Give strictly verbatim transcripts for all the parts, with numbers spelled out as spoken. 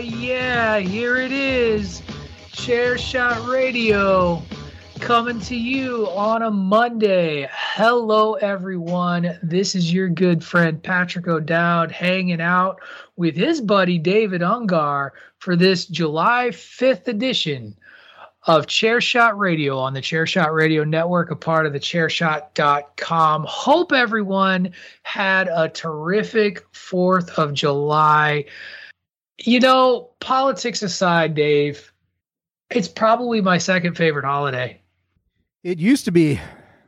yeah, here it is. Chairshot Radio coming to you on a Monday. Hello, everyone. This is your good friend Patrick O'Dowd hanging out with his buddy David Ungar for this July fifth edition of Chairshot Radio on the Chairshot Radio Network, a part of the chair shot dot com. Hope everyone had a terrific fourth of July. You know, politics aside, Dave, it's probably my second favorite holiday. It used to be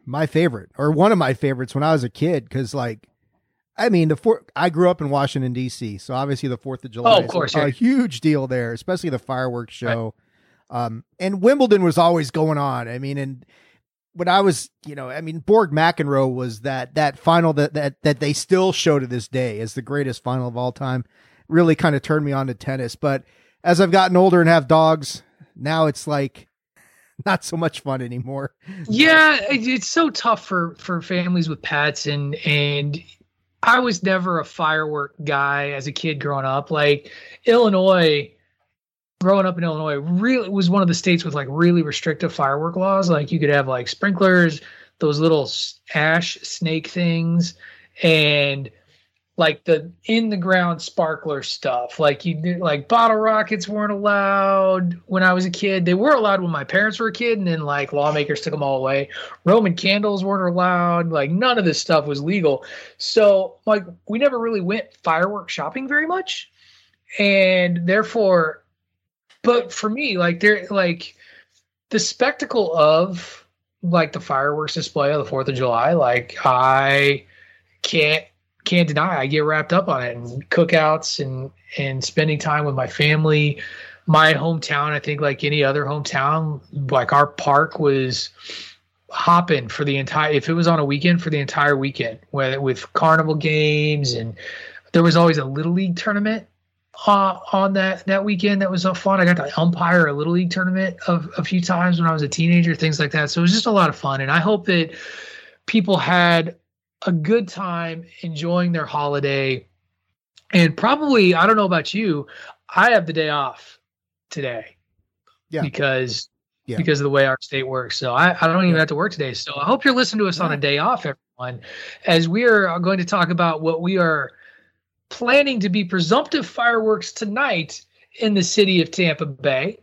my favorite, or one of my favorites when I was a kid, because like, I mean, the four, I grew up in Washington, D C, so obviously the fourth of July oh, of course, is a yeah. huge deal there, especially the fireworks show. Right. Um, and Wimbledon was always going on. I mean, and when I was, you know, I mean, Borg McEnroe was that, that final that, that, that they still show to this day as the greatest final of all time. Really kind of turned me on to tennis. But as I've gotten older and have dogs, now it's like not so much fun anymore. Yeah. It's so tough for, for families with pets. And, and I was never a firework guy as a kid growing up, like Illinois. Growing up in Illinois, really was one of the states with like really restrictive firework laws. Like you could have like sprinklers, those little ash snake things, and like the in the ground sparkler stuff. Like you like bottle rockets weren't allowed when I was a kid. They were allowed when my parents were a kid, and then like lawmakers took them all away. Roman candles weren't allowed. Like none of this stuff was legal. So like we never really went firework shopping very much, and therefore. But for me, like there, like the spectacle of like the fireworks display on the fourth of July, like I can't can't deny I get wrapped up on it, and cookouts and and spending time with my family. My hometown, I think like any other hometown, like our park was hopping for the entire, if it was on a weekend, for the entire weekend, whether with carnival games, and there was always a Little League tournament. Uh, on that, that weekend that was so fun. I got to umpire a Little League tournament of a few times when I was a teenager, things like that. So it was just a lot of fun. And I hope that people had a good time enjoying their holiday. And probably, I don't know about you, I have the day off today yeah. because yeah. because of the way our state works. So I, I don't even yeah. have to work today. So I hope you're listening to us yeah. on a day off, everyone, as we are going to talk about what we are planning to be presumptive fireworks tonight in the city of Tampa Bay.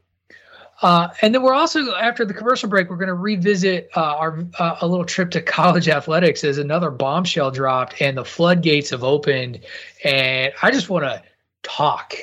Uh, and then we're also, after the commercial break, we're going to revisit uh, our uh, a little trip to college athletics as another bombshell dropped and the floodgates have opened. And I just want to talk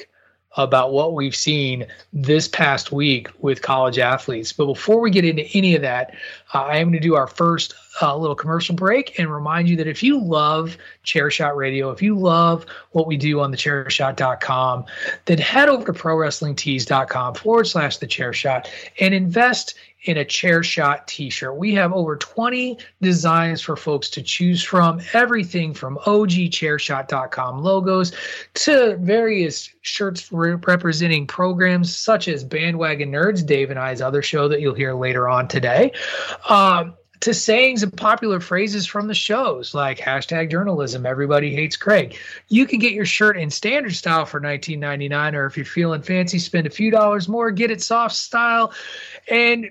about what we've seen this past week with college athletes. But before we get into any of that, uh, I am going to do our first uh, little commercial break and remind you that if you love Chairshot Radio, if you love what we do on the chair shot dot com, then head over to pro wrestling tees dot com forward slash the Chairshot and invest in a Chairshot t-shirt. We have over twenty designs for folks to choose from, everything from O G chair shot dot com logos to various shirts re- representing programs such as Bandwagon Nerds, Dave and I's other show that you'll hear later on today, um, to sayings and popular phrases from the shows like hashtag journalism, everybody hates Craig. You can get your shirt in standard style for nineteen ninety-nine dollars, or if you're feeling fancy, spend a few dollars more, get it soft style, and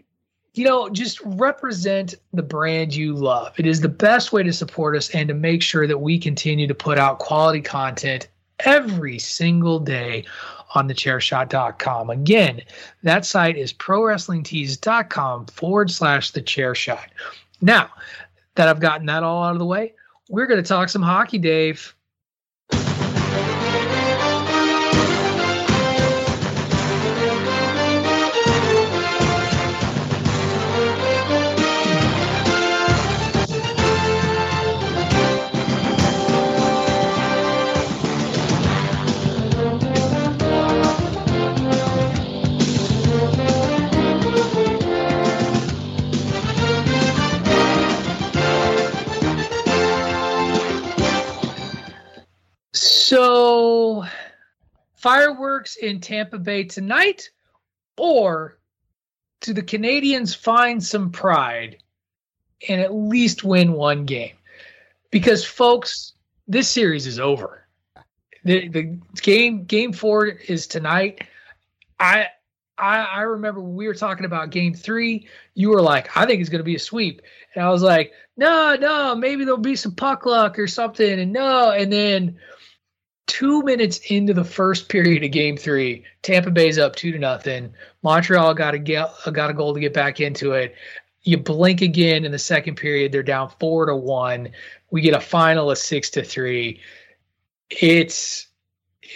you know, just represent the brand you love. It is the best way to support us and to make sure that we continue to put out quality content every single day on the chair shot dot com. Again, that site is pro wrestling tees dot com forward slash the chair shot. Now that I've gotten that all out of the way, we're going to talk some hockey, Dave. So, fireworks in Tampa Bay tonight, or do the Canadiens find some pride and at least win one game? Because, folks, this series is over. The, the game game four is tonight. I, I I remember when we were talking about game three, you were like, I think it's going to be a sweep. And I was like, no, no, maybe there'll be some puck luck or something. And no, and then two minutes into the first period of game three, Tampa Bay's up two to nothing. Montreal got a, get, got a goal to get back into it. You blink again in the second period, they're down four to one. We get a final of six to three. It's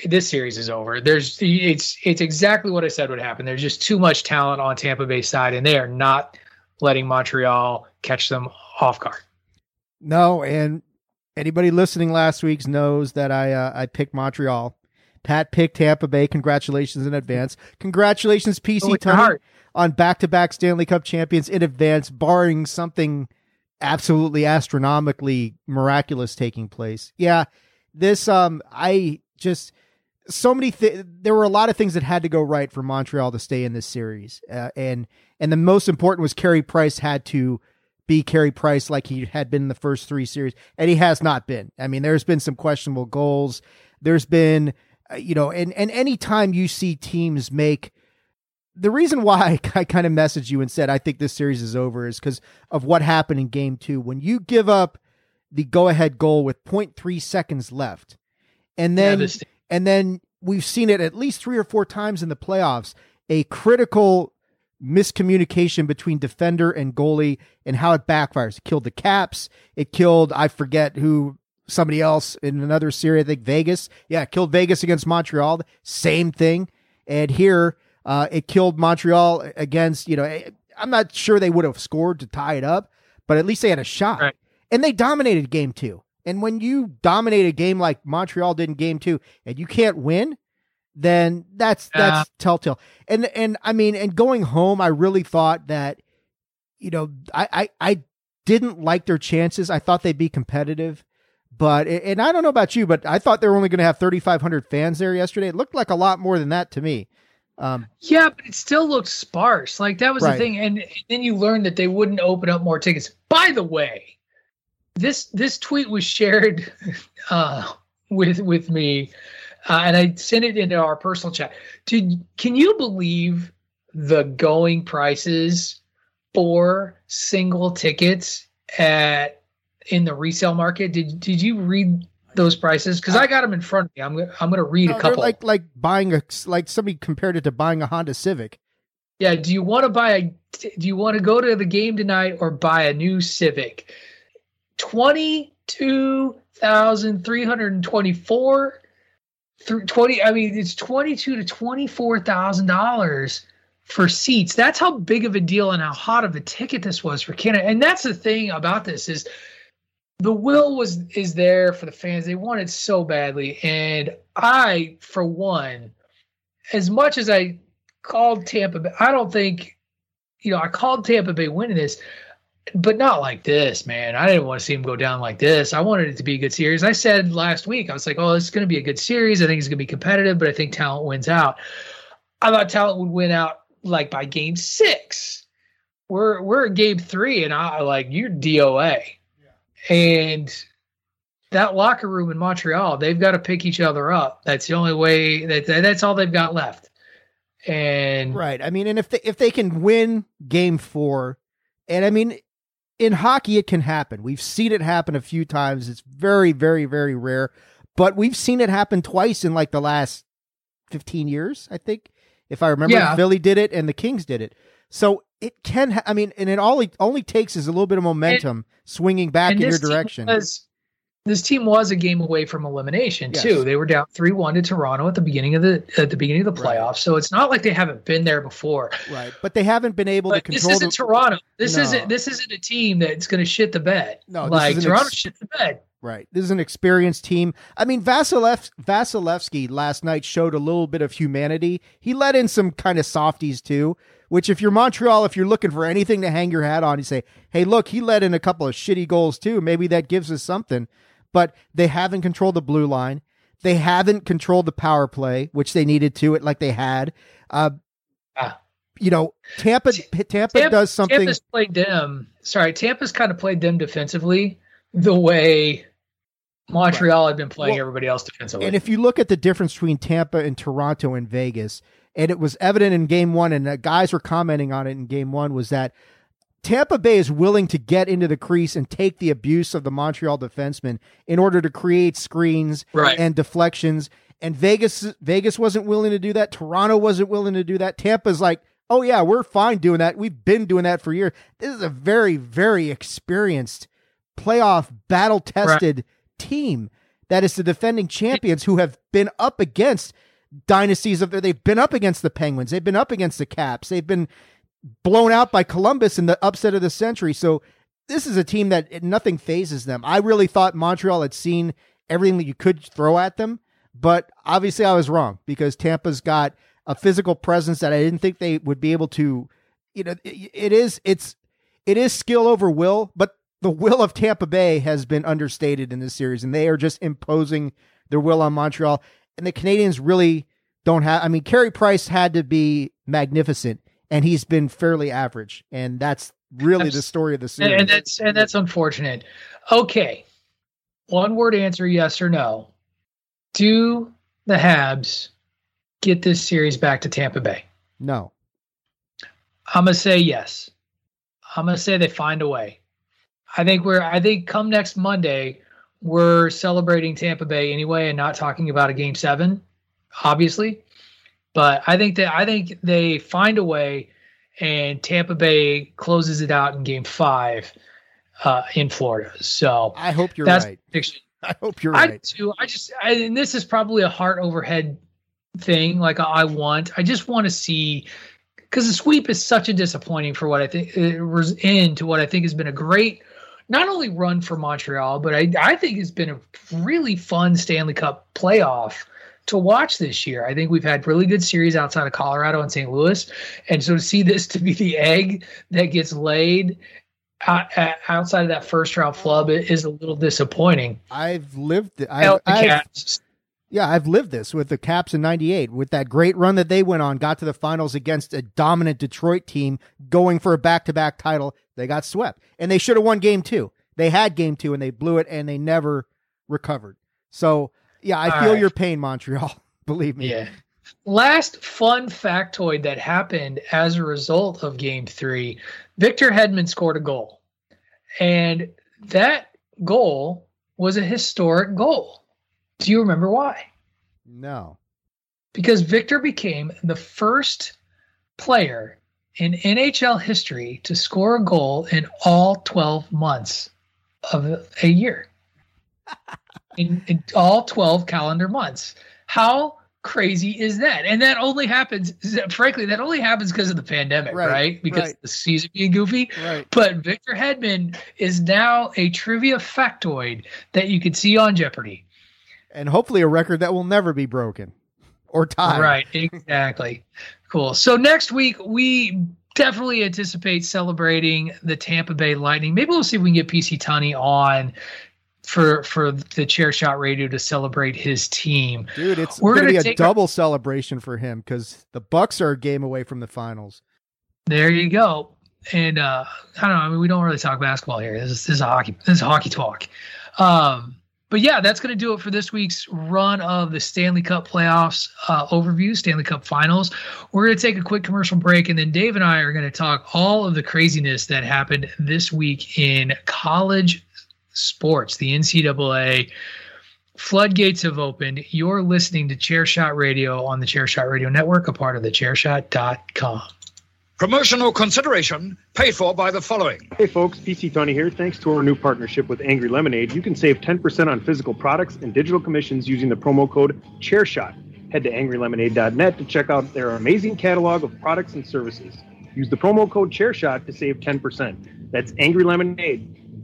this series is over. There's it's it's exactly what I said would happen. There's just too much talent on Tampa Bay's side, and they are not letting Montreal catch them off guard. No, and anybody listening last week's knows that I uh, I picked Montreal. Pat picked Tampa Bay. Congratulations in advance. Congratulations, P C Tunney, on back-to-back Stanley Cup champions in advance, barring something absolutely astronomically miraculous taking place. Yeah, this um, I just so many th- there were a lot of things that had to go right for Montreal to stay in this series, uh, and and the most important was Carey Price had to be Carey Price like he had been in the first three series, and he has not been. I mean, there's been some questionable goals. There's been, uh, you know, and, and any time you see teams make, the reason why I, I kind of messaged you and said, I think this series is over is because of what happened in game two. When you give up the go-ahead goal with zero point three seconds left, and then, yeah, this- and then we've seen it at least three or four times in the playoffs, a critical miscommunication between defender and goalie and how it backfires. It killed the Caps. It killed, I forget who, somebody else in another series, I think Vegas. Yeah, it killed Vegas against Montreal. Same thing. And here, uh, it killed Montreal against, you know, I'm not sure they would have scored to tie it up, but at least they had a shot. Right. And they dominated game two. And when you dominate a game like Montreal did in game two and you can't win, then that's that's yeah. telltale. And and I mean, and going home, I really thought that, you know, I, I, I didn't like their chances. I thought they'd be competitive, but, and I don't know about you, but I thought they were only going to have thirty-five hundred fans there yesterday. It looked like a lot more than that to me. Um, yeah, but it still looked sparse. Like that was right. the thing. And then you learned that they wouldn't open up more tickets. By the way, this, this tweet was shared uh, with, with me. Uh, and I sent it into our personal chat. Dude, can you believe the going prices for single tickets at in the resale market? Did did you read those prices? Because I got them in front of me. I'm I'm going to read no, a couple. Like like buying a like somebody compared it to buying a Honda Civic. Yeah. Do you want to buy a? Do you want to go to the game tonight or buy a new Civic? twenty-two thousand three hundred twenty-four. Through twenty, I mean, it's twenty-two to twenty-four thousand dollars for seats. That's how big of a deal and how hot of a ticket this was for Canada. And that's the thing about this is the will was is there for the fans. They wanted so badly, and I, for one, as much as I called Tampa Bay, I don't think, you know, I called Tampa Bay winning this, but not like this, man. I didn't want to see him go down like this. I wanted it to be a good series. I said last week, I was like, oh, this is going to be a good series. I think it's going to be competitive, but I think talent wins out. I thought talent would win out like by game six. We're we're at game three, and I like, you're D O A. Yeah. And that locker room in Montreal, they've got to pick each other up. That's the only way. That, that's all they've got left. And right. I mean, and if they, if they can win game four, and I mean, in hockey, it can happen. We've seen it happen a few times. It's very, very, very rare. But we've seen it happen twice in like the last fifteen years, I think, if I remember. Yeah. Philly did it and the Kings did it. So it can, ha- I mean, and it all it only takes is a little bit of momentum it, swinging back in your direction. Was, this team was a game away from elimination, yes. too. They were down three one to Toronto at the beginning of the at the beginning of the playoffs. Right. So it's not like they haven't been there before. Right, but they haven't been able but to control. This isn't the, Toronto. This no. isn't this isn't a team that's going to shit the bed. No, like Toronto ex- shit the bed. Right. This is an experienced team. I mean, Vasilevsky, Vasilevsky last night showed a little bit of humanity. He let in some kind of softies, too, which if you're Montreal, if you're looking for anything to hang your hat on, you say, hey, look, he let in a couple of shitty goals, too. Maybe that gives us something. But they haven't controlled the blue line. They haven't controlled the power play, which they needed to it like they had. Uh, ah. You know, Tampa, Tampa, Tampa does something. Tampa's played them. Sorry, Tampa's kind of played them defensively the way Montreal had been playing well, everybody else defensively. And if you look at the difference between Tampa and Toronto and Vegas, and it was evident in game one, and the guys were commenting on it in game one, was that Tampa Bay is willing to get into the crease and take the abuse of the Montreal defensemen in order to create screens right. and deflections. And Vegas, Vegas wasn't willing to do that. Toronto wasn't willing to do that. Tampa's like, oh yeah, we're fine doing that. We've been doing that for years. This is a very, very experienced playoff battle tested right. team that is the defending champions, who have been up against dynasties of they've been up against the Penguins, they've been up against the Caps, they've been blown out by Columbus in the upset of the century. So this is a team that nothing phases them. I really thought Montreal had seen everything that you could throw at them, but obviously I was wrong, because Tampa's got a physical presence that I didn't think they would be able to, you know, it, it is it's it is skill over will, but the will of Tampa Bay has been understated in this series, and they are just imposing their will on Montreal. And the Canadians really don't have, I mean, Carey Price had to be magnificent, and he's been fairly average. And that's really the story of the series. And that's, and that's unfortunate. Okay. One word answer, yes or no. Do the Habs get this series back to Tampa Bay? No. I'm going to say yes. I'm going to say they find a way. I think we're. I think come next Monday, we're celebrating Tampa Bay anyway, and not talking about a game seven, obviously. But I think that I think they find a way, and Tampa Bay closes it out in game five uh, in Florida. So I hope you're that's right. Prediction. I hope you're I right too. I just I, and this is probably a heart overhead thing. Like I want. I just want to see. Because the sweep is such a disappointing for what I think it was into what I think has been a great, not only run for Montreal, but I, I think it's been a really fun Stanley Cup playoff to watch this year. I think we've had really good series outside of Colorado and Saint Louis. And so to see this to be the egg that gets laid uh, outside of that first round flub is a little disappointing. I've lived it. I've, I've, yeah, I've lived this with the Caps in ninety-eight, with that great run that they went on, got to the finals against a dominant Detroit team going for a back-to-back title. They got swept, and they should have won game two. They had game two, and they blew it, and they never recovered. So, yeah, I All feel right. your pain, Montreal. Believe me. Yeah. Last fun factoid that happened as a result of game three, Victor Hedman scored a goal, and that goal was a historic goal. Do you remember why? No. Because Victor became the first player in N H L history to score a goal in all twelve months of a year. in, in all twelve calendar months. How crazy is that? And that only happens, frankly, that only happens because of the pandemic, right? right? Because right. the season being goofy. Right. But Victor Hedman is now a trivia factoid that you can see on Jeopardy. And hopefully a record that will never be broken or tied. Right, exactly. Cool. So next week, we definitely anticipate celebrating the Tampa Bay Lightning. Maybe we'll see if we can get P C Tunney on for for the Chairshot Radio to celebrate his team. Dude, it's going to be a double our- celebration for him, because the Bucks are a game away from the finals. There you go. And uh, I don't know. I mean, we don't really talk basketball here. This is, this is a hockey. This is hockey talk. Um, But yeah, that's going to do it for this week's run of the Stanley Cup playoffs uh, overview, Stanley Cup finals. We're going to take a quick commercial break, and then Dave and I are going to talk all of the craziness that happened this week in college sports, the N C double A floodgates have opened. You're listening to Chairshot Radio on the Chairshot Radio Network, a part of the chairshot dot com. Promotional consideration paid for by the following. Hey folks, P C Tunney here. Thanks to our new partnership with Angry Lemonade, you can save ten percent on physical products and digital commissions using the promo code ChairShot. Head to angry lemonade dot net to check out their amazing catalog of products and services. Use the promo code ChairShot to save ten percent. That's angry lemonade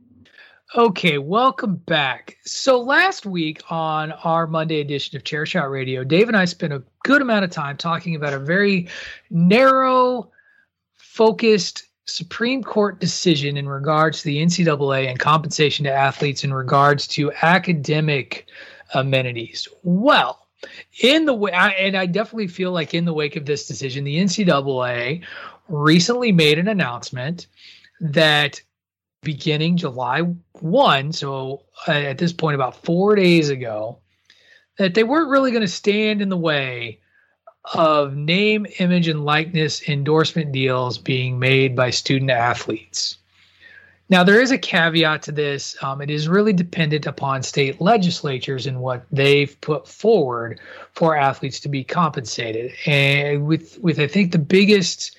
Okay, welcome back. So last week on our Monday edition of Chairshot Radio, Dave and I spent a good amount of time talking about a very narrow, focused Supreme Court decision in regards to the N C double A and compensation to athletes in regards to academic amenities. Well, in the way, I, and I definitely feel like in the wake of this decision, the N C double A recently made an announcement that beginning July first, so at this point about four days ago, that they weren't really going to stand in the way of name, image, and likeness endorsement deals being made by student athletes. Now, there is a caveat to this. Um, it is really dependent upon state legislatures and what they've put forward for athletes to be compensated. And with, with I think, the biggest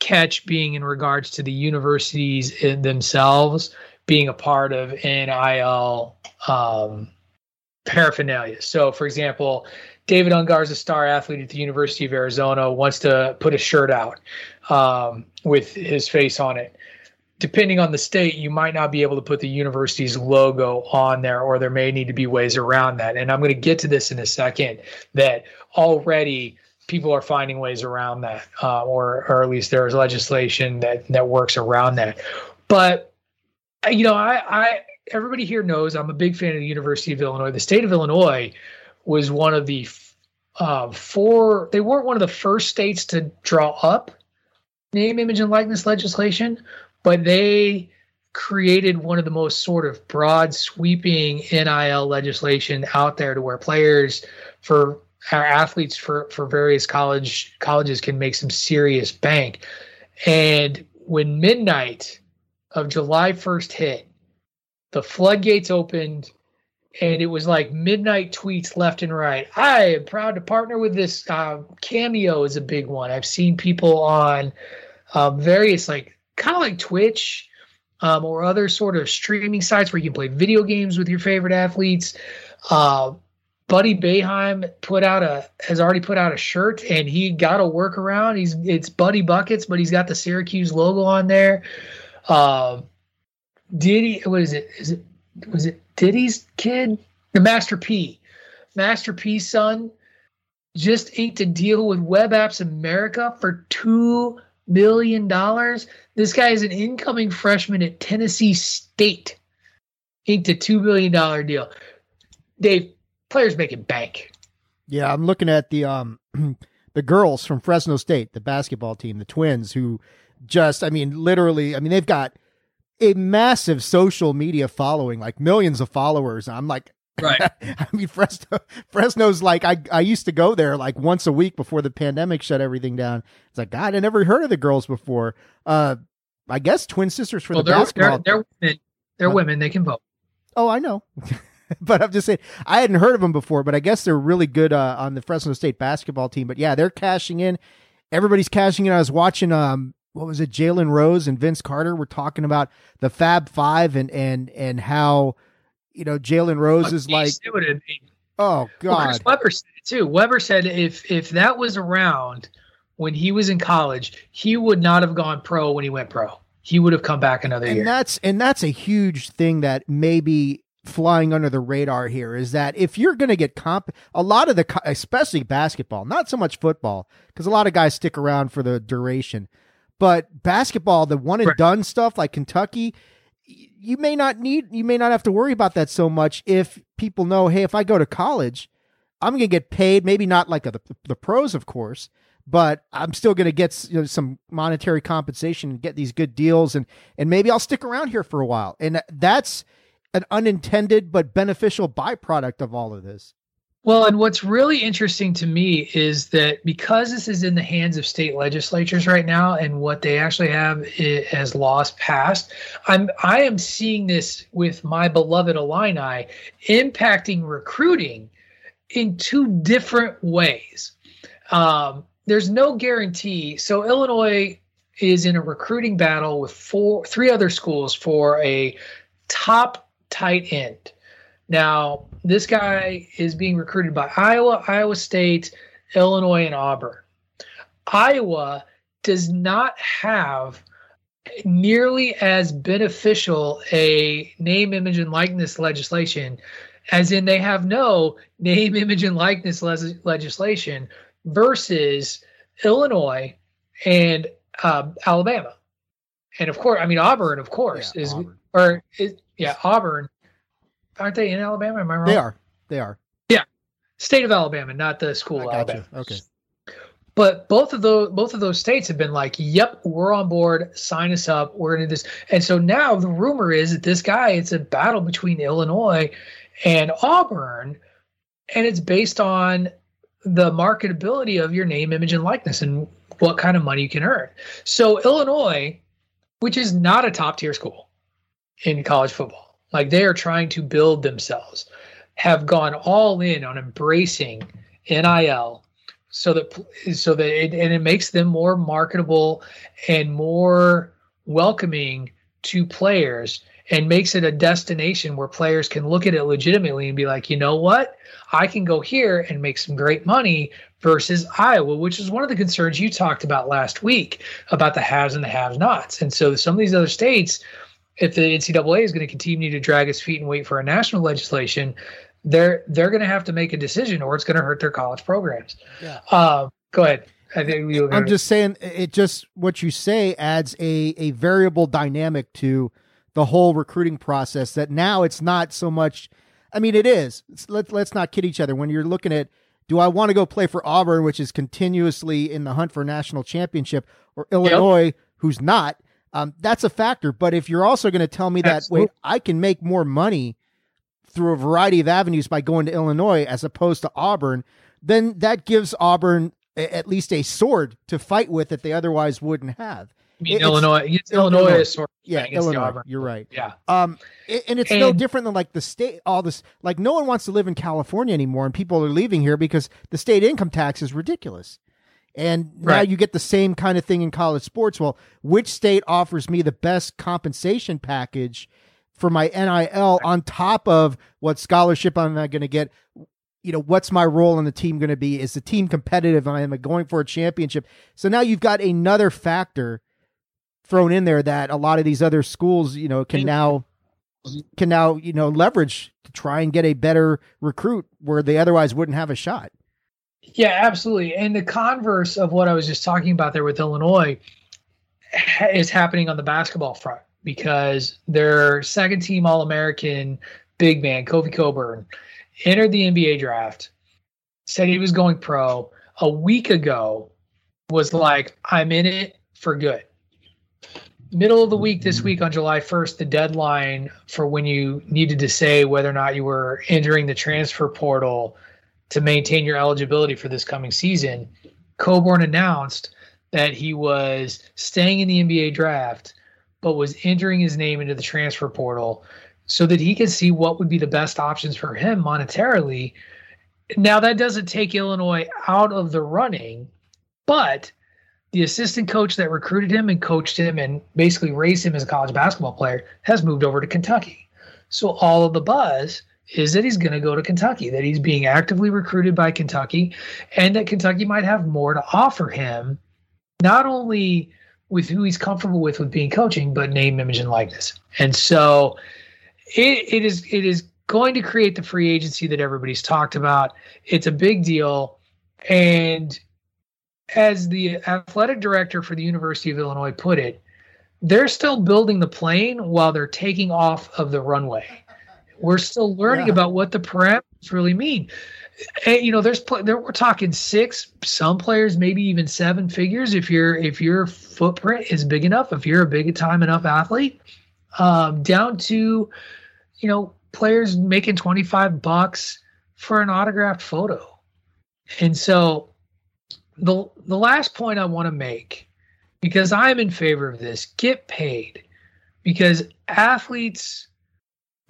catch being in regards to the universities in themselves being a part of N I L um, paraphernalia. So, for example, David Ungar is a star athlete at the University of Arizona, wants to put a shirt out um, with his face on it. Depending on the state, you might not be able to put the university's logo on there, or there may need to be ways around that. And I'm going to get to this in a second, that already – people are finding ways around that, uh, or or at least there is legislation that, that works around that. But, you know, I, I everybody here knows I'm a big fan of the University of Illinois. The state of Illinois was one of the uh, four – they weren't one of the first states to draw up name, image, and likeness legislation, but they created one of the most sort of broad, sweeping N I L legislation out there to where players for – our athletes for, for various college colleges can make some serious bank. And when midnight of July first hit, the floodgates opened, and it was like midnight tweets left and right. I am proud to partner with this. Uh, Cameo is a big one. I've seen people on uh, various, like kind of like Twitch um, or other sort of streaming sites where you can play video games with your favorite athletes. Uh, Buddy Boeheim put out a has already put out a shirt, and he got a workaround. He's it's Buddy Buckets, but he's got the Syracuse logo on there. Uh, Diddy, what is it? Is it was it Diddy's kid? The Master P, Master P's son, just inked a deal with Web Apps America for two million dollars. This guy is an incoming freshman at Tennessee State. Inked a two billion dollar deal. Dave. Players making bank. Yeah, I'm looking at the um the girls from Fresno State, the basketball team, the twins, who just, I mean, literally, I mean, they've got a massive social media following, like millions of followers. I'm like, right. I mean, Fresno, Fresno's like, I, I used to go there like once a week before the pandemic shut everything down. It's like, God, I never heard of the girls before. Uh, I guess twin sisters for well, the they're, basketball. They're, they're women. They're uh, women. They can vote. Oh, I know. But I'm just saying, I hadn't heard of them before, but I guess they're really good uh, on the Fresno State basketball team. But yeah, they're cashing in. Everybody's cashing in. I was watching, um, what was it? Jalen Rose and Vince Carter were talking about the Fab Five and, and, and how, you know, Jalen Rose oh, is geez, like, oh God. Well, Chris Webber said too. Weber said if if that was around when he was in college, he would not have gone pro when he went pro. He would have come back another and year. That's, and that's a huge thing that maybe flying under the radar here is that if you're going to get comp, a lot of the, especially basketball, not so much football, because a lot of guys stick around for the duration, but basketball, the one and right. done stuff like Kentucky, you may not need, you may not have to worry about that so much. If people know, hey, if I go to college, I'm going to get paid, maybe not like a, the, the pros, of course, but I'm still going to get, you know, some monetary compensation and get these good deals. And, and maybe I'll stick around here for a while. And that's an unintended but beneficial byproduct of all of this. Well, and what's really interesting to me is that because this is in the hands of state legislatures right now, and what they actually have as laws passed, I'm I am seeing this with my beloved Illini impacting recruiting in two different ways. Um, there's no guarantee. So Illinois is in a recruiting battle with four, three other schools for a top tight end. Now, this guy is being recruited by Iowa, Iowa State, Illinois, and Auburn. Iowa does not have nearly as beneficial a name, image, and likeness legislation, as in they have no name, image, and likeness le- legislation versus Illinois and uh, Alabama. And, of course, I mean, Auburn, of course, yeah, is Auburn. or is, yeah, Auburn. Aren't they in Alabama? Am I wrong? They are. They are. Yeah. State of Alabama, not the school of Alabama. You. Okay. But both of those both of those states have been like, yep, we're on board. Sign us up. We're going to do this. And so now the rumor is that this guy, it's a battle between Illinois and Auburn, and it's based on the marketability of your name, image, and likeness and what kind of money you can earn. So Illinois, which is not a top-tier school in college football, like they are trying to build themselves, have gone all in on embracing N I L so that so that it, and it makes them more marketable and more welcoming to players and makes it a destination where players can look at it legitimately and be like, you know what, I can go here and make some great money versus Iowa, which is one of the concerns you talked about last week about the haves and the have-nots. And so some of these other states, if the N C double A is going to continue to drag its feet and wait for a national legislation, they're they're going to have to make a decision, or it's going to hurt their college programs. Yeah. Um, go ahead. I think we were gonna... I'm just saying it. Just what you say adds a a variable dynamic to the whole recruiting process. That now it's not so much. I mean, it is. Let's let's not kid each other. When you're looking at, do I want to go play for Auburn, which is continuously in the hunt for a national championship, or Illinois, yep. who's not? Um, that's a factor, but if you're also going to tell me that, Absolutely. wait, I can make more money through a variety of avenues by going to Illinois as opposed to Auburn, then that gives Auburn a, at least a sword to fight with that they otherwise wouldn't have. I mean, it, Illinois, it's, it's Illinois, Illinois is sword. Yeah, Illinois. Auburn. You're right. Yeah. Um, it, and it's and, no different than like the state. All this, like, no one wants to live in California anymore, and people are leaving here because the state income tax is ridiculous. And now right. you get the same kind of thing in college sports. Well, which state offers me the best compensation package for my N I L on top of what scholarship I'm going to get? You know, what's my role in the team going to be? Is the team competitive? And I am going for a championship. So now you've got another factor thrown in there that a lot of these other schools, you know, can now can now, you know, leverage to try and get a better recruit where they otherwise wouldn't have a shot. Yeah, absolutely. And the converse of what I was just talking about there with Illinois ha- is happening on the basketball front, because their second team All-American big man, Kofi Coburn, entered the N B A draft, said he was going pro. A week ago was like, I'm in it for good. Middle of the week this week on July first, the deadline for when you needed to say whether or not you were entering the transfer portal to maintain your eligibility for this coming season, Coburn announced that he was staying in the N B A draft, but was entering his name into the transfer portal so that he could see what would be the best options for him monetarily. Now, that doesn't take Illinois out of the running, but the assistant coach that recruited him and coached him and basically raised him as a college basketball player has moved over to Kentucky. So all of the buzz is that he's going to go to Kentucky, that he's being actively recruited by Kentucky, and that Kentucky might have more to offer him, not only with who he's comfortable with with being coaching, but name, image, and likeness. And so it, it is it is going to create the free agency that everybody's talked about. It's a big deal. And as the athletic director for the University of Illinois put it, they're still building the plane while they're taking off of the runway. We're still learning yeah. about what the parameters really mean. And, you know, there's there, we're talking six, some players maybe even seven figures if you're if your footprint is big enough, if you're a big time enough athlete, um, down to, you know, players making twenty-five bucks for an autographed photo. And so the the last point I want to make, because I'm in favor of this, get paid, because athletes.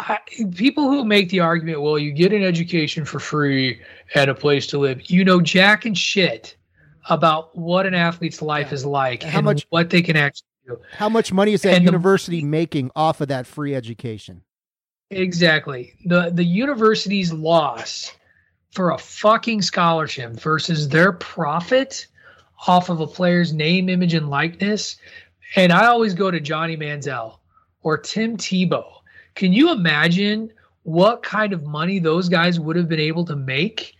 I, people who make the argument, well, you get an education for free and a place to live, you know jack and shit about what an athlete's life yeah. is like and, how and much, what they can actually do. How much money is that and university the, making off of that free education? Exactly. The the university's loss for a fucking scholarship versus their profit off of a player's name, image, and likeness. And I always go to Johnny Manziel or Tim Tebow. Can you imagine what kind of money those guys would have been able to make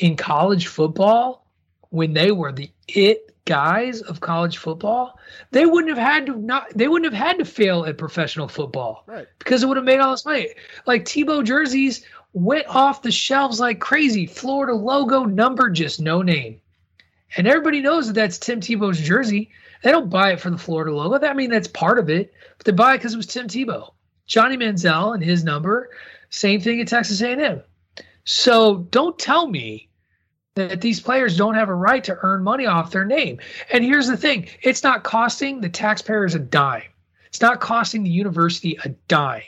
in college football when they were the it guys of college football? They wouldn't have had to not they wouldn't have had to fail at professional football. Right. Because it would have made all this money. Like Tebow jerseys went off the shelves like crazy. Florida logo, number, just no name. And everybody knows that that's Tim Tebow's jersey. They don't buy it for the Florida logo. That I mean that's part of it, but they buy it because it was Tim Tebow. Johnny Manziel and his number, same thing at Texas A and M. So don't tell me that these players don't have a right to earn money off their name. And here's the thing. It's not costing the taxpayers a dime. It's not costing the university a dime.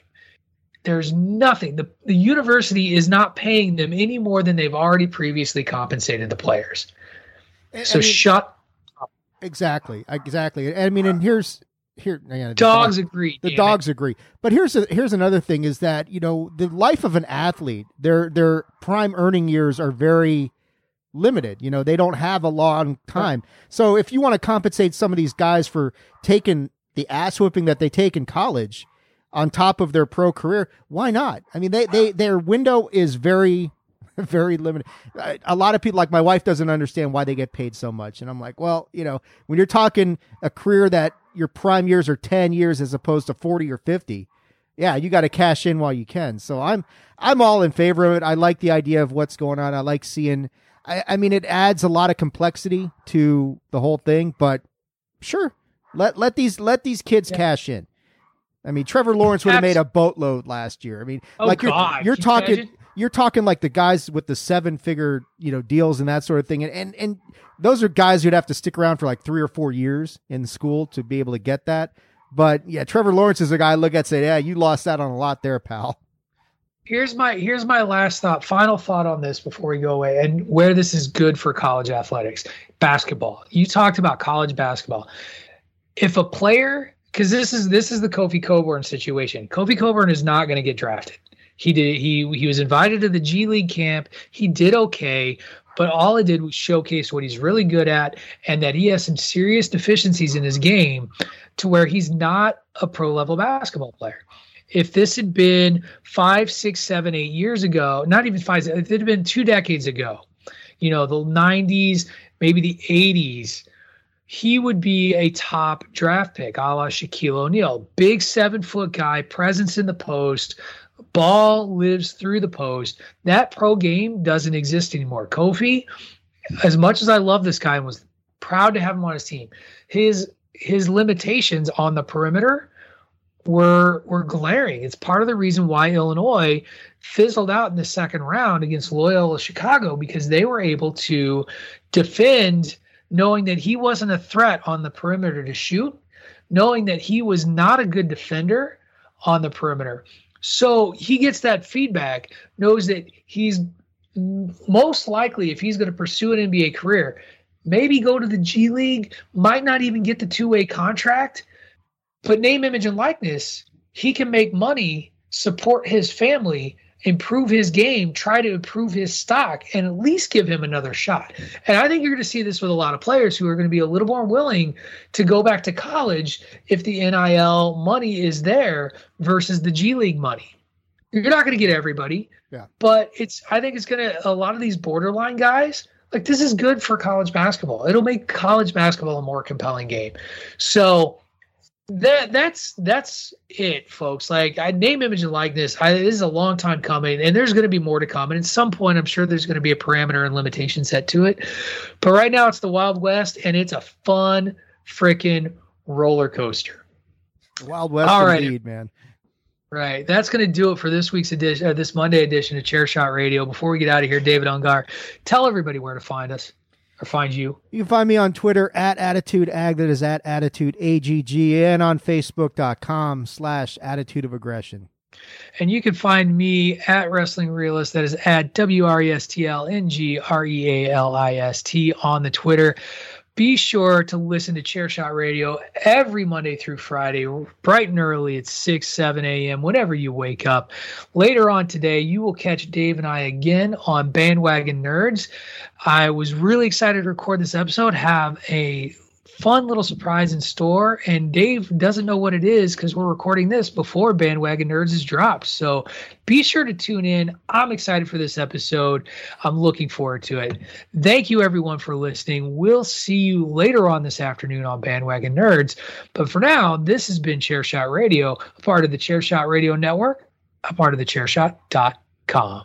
There's nothing. The, the university is not paying them any more than they've already previously compensated the players. I, so I mean, shut up. Exactly. Exactly. I mean, and here's... Here, yeah, the dogs dog, agree. The dogs it. agree. But here's a, here's another thing is that, you know, the life of an athlete, their their prime earning years are very limited. You know, they don't have a long time. Right. So if you want to compensate some of these guys for taking the ass whipping that they take in college on top of their pro career, why not? I mean, they, they their window is very, very limited. A lot of people, like my wife, doesn't understand why they get paid so much. And I'm like, well, you know, when you're talking a career that your prime years are ten years as opposed to forty or fifty. Yeah. You got to cash in while you can. So I'm, I'm all in favor of it. I like the idea of what's going on. I like seeing, I, I mean, it adds a lot of complexity to the whole thing, but sure. Let, let these, let these kids yeah. cash in. I mean, Trevor Lawrence would have made a boatload last year. I mean, oh, like you're, God. you're Can talking, you you're talking like the guys with the seven figure, you know, deals and that sort of thing. And, and, and those are guys who'd have to stick around for like three or four years in school to be able to get that. But yeah, Trevor Lawrence is a guy I look at and say, yeah, you lost out on a lot there, pal. Here's my, here's my last thought, final thought on this before we go away, and where this is good for college athletics, basketball. You talked about college basketball. If a player, cause this is, this is the Kofi Coburn situation. Kofi Coburn is not going to get drafted. He did. He, he was invited to the G League camp. He did okay. But all it did was showcase what he's really good at and that he has some serious deficiencies in his game to where he's not a pro-level basketball player. If this had been five, six, seven, eight years ago, not even five, if it had been two decades ago, you know, the nineties, maybe the eighties, he would be a top draft pick, a la Shaquille O'Neal. Big seven-foot guy, presence in the post, ball lives through the post. That pro game doesn't exist anymore. Kofi, as much as I love this guy and was proud to have him on his team, his his limitations on the perimeter were were glaring. It's part of the reason why Illinois fizzled out in the second round against Loyola Chicago, because they were able to defend knowing that he wasn't a threat on the perimeter to shoot, knowing that he was not a good defender on the perimeter. So he gets that feedback, knows that he's most likely, if he's going to pursue an N B A career, maybe go to the G League, might not even get the two-way contract, but name, image, and likeness, he can make money, support his family, improve his game, try to improve his stock, and at least give him another shot. And I think you're going to see this with a lot of players who are going to be a little more willing to go back to college if the N I L money is there versus the G League money. You're not going to get everybody, yeah. but it's, I think it's going to, a lot of these borderline guys, like, this is good for college basketball. It'll make college basketball a more compelling game. So that that's, that's it, folks. Like, I name, image, and likeness. I, this is a long time coming, and there's going to be more to come. And at some point, I'm sure there's going to be a parameter and limitation set to it, but right now it's the Wild West, and it's a fun freaking roller coaster. Wild West. All right, indeed, man. Right. That's going to do it for this week's edition, uh, this Monday edition of Chair Shot Radio. Before we get out of here, David Ungar, tell everybody where to find us or find you. You can find me on Twitter at AttitudeAg, that is at AttitudeAGG, and on Facebook.com slash Attitude of Aggression. And you can find me at Wrestling Realist, that is at W R E S T L N G R E A L I S T on the Twitter. Be sure to listen to Chairshot Radio every Monday through Friday, bright and early at six, seven a.m., whenever you wake up. Later on today, you will catch Dave and I again on Bandwagon Nerds. I was really excited to record this episode, have a fun little surprise in store, and Dave doesn't know what it is because we're recording this before Bandwagon Nerds is dropped. So be sure to tune in. I'm excited for this episode. I'm looking forward to it. Thank you, everyone, for listening. We'll see you later on this afternoon on Bandwagon Nerds. But for now, this has been Chairshot Radio, a part of the Chairshot Radio Network, a part of the Chairshot dot com.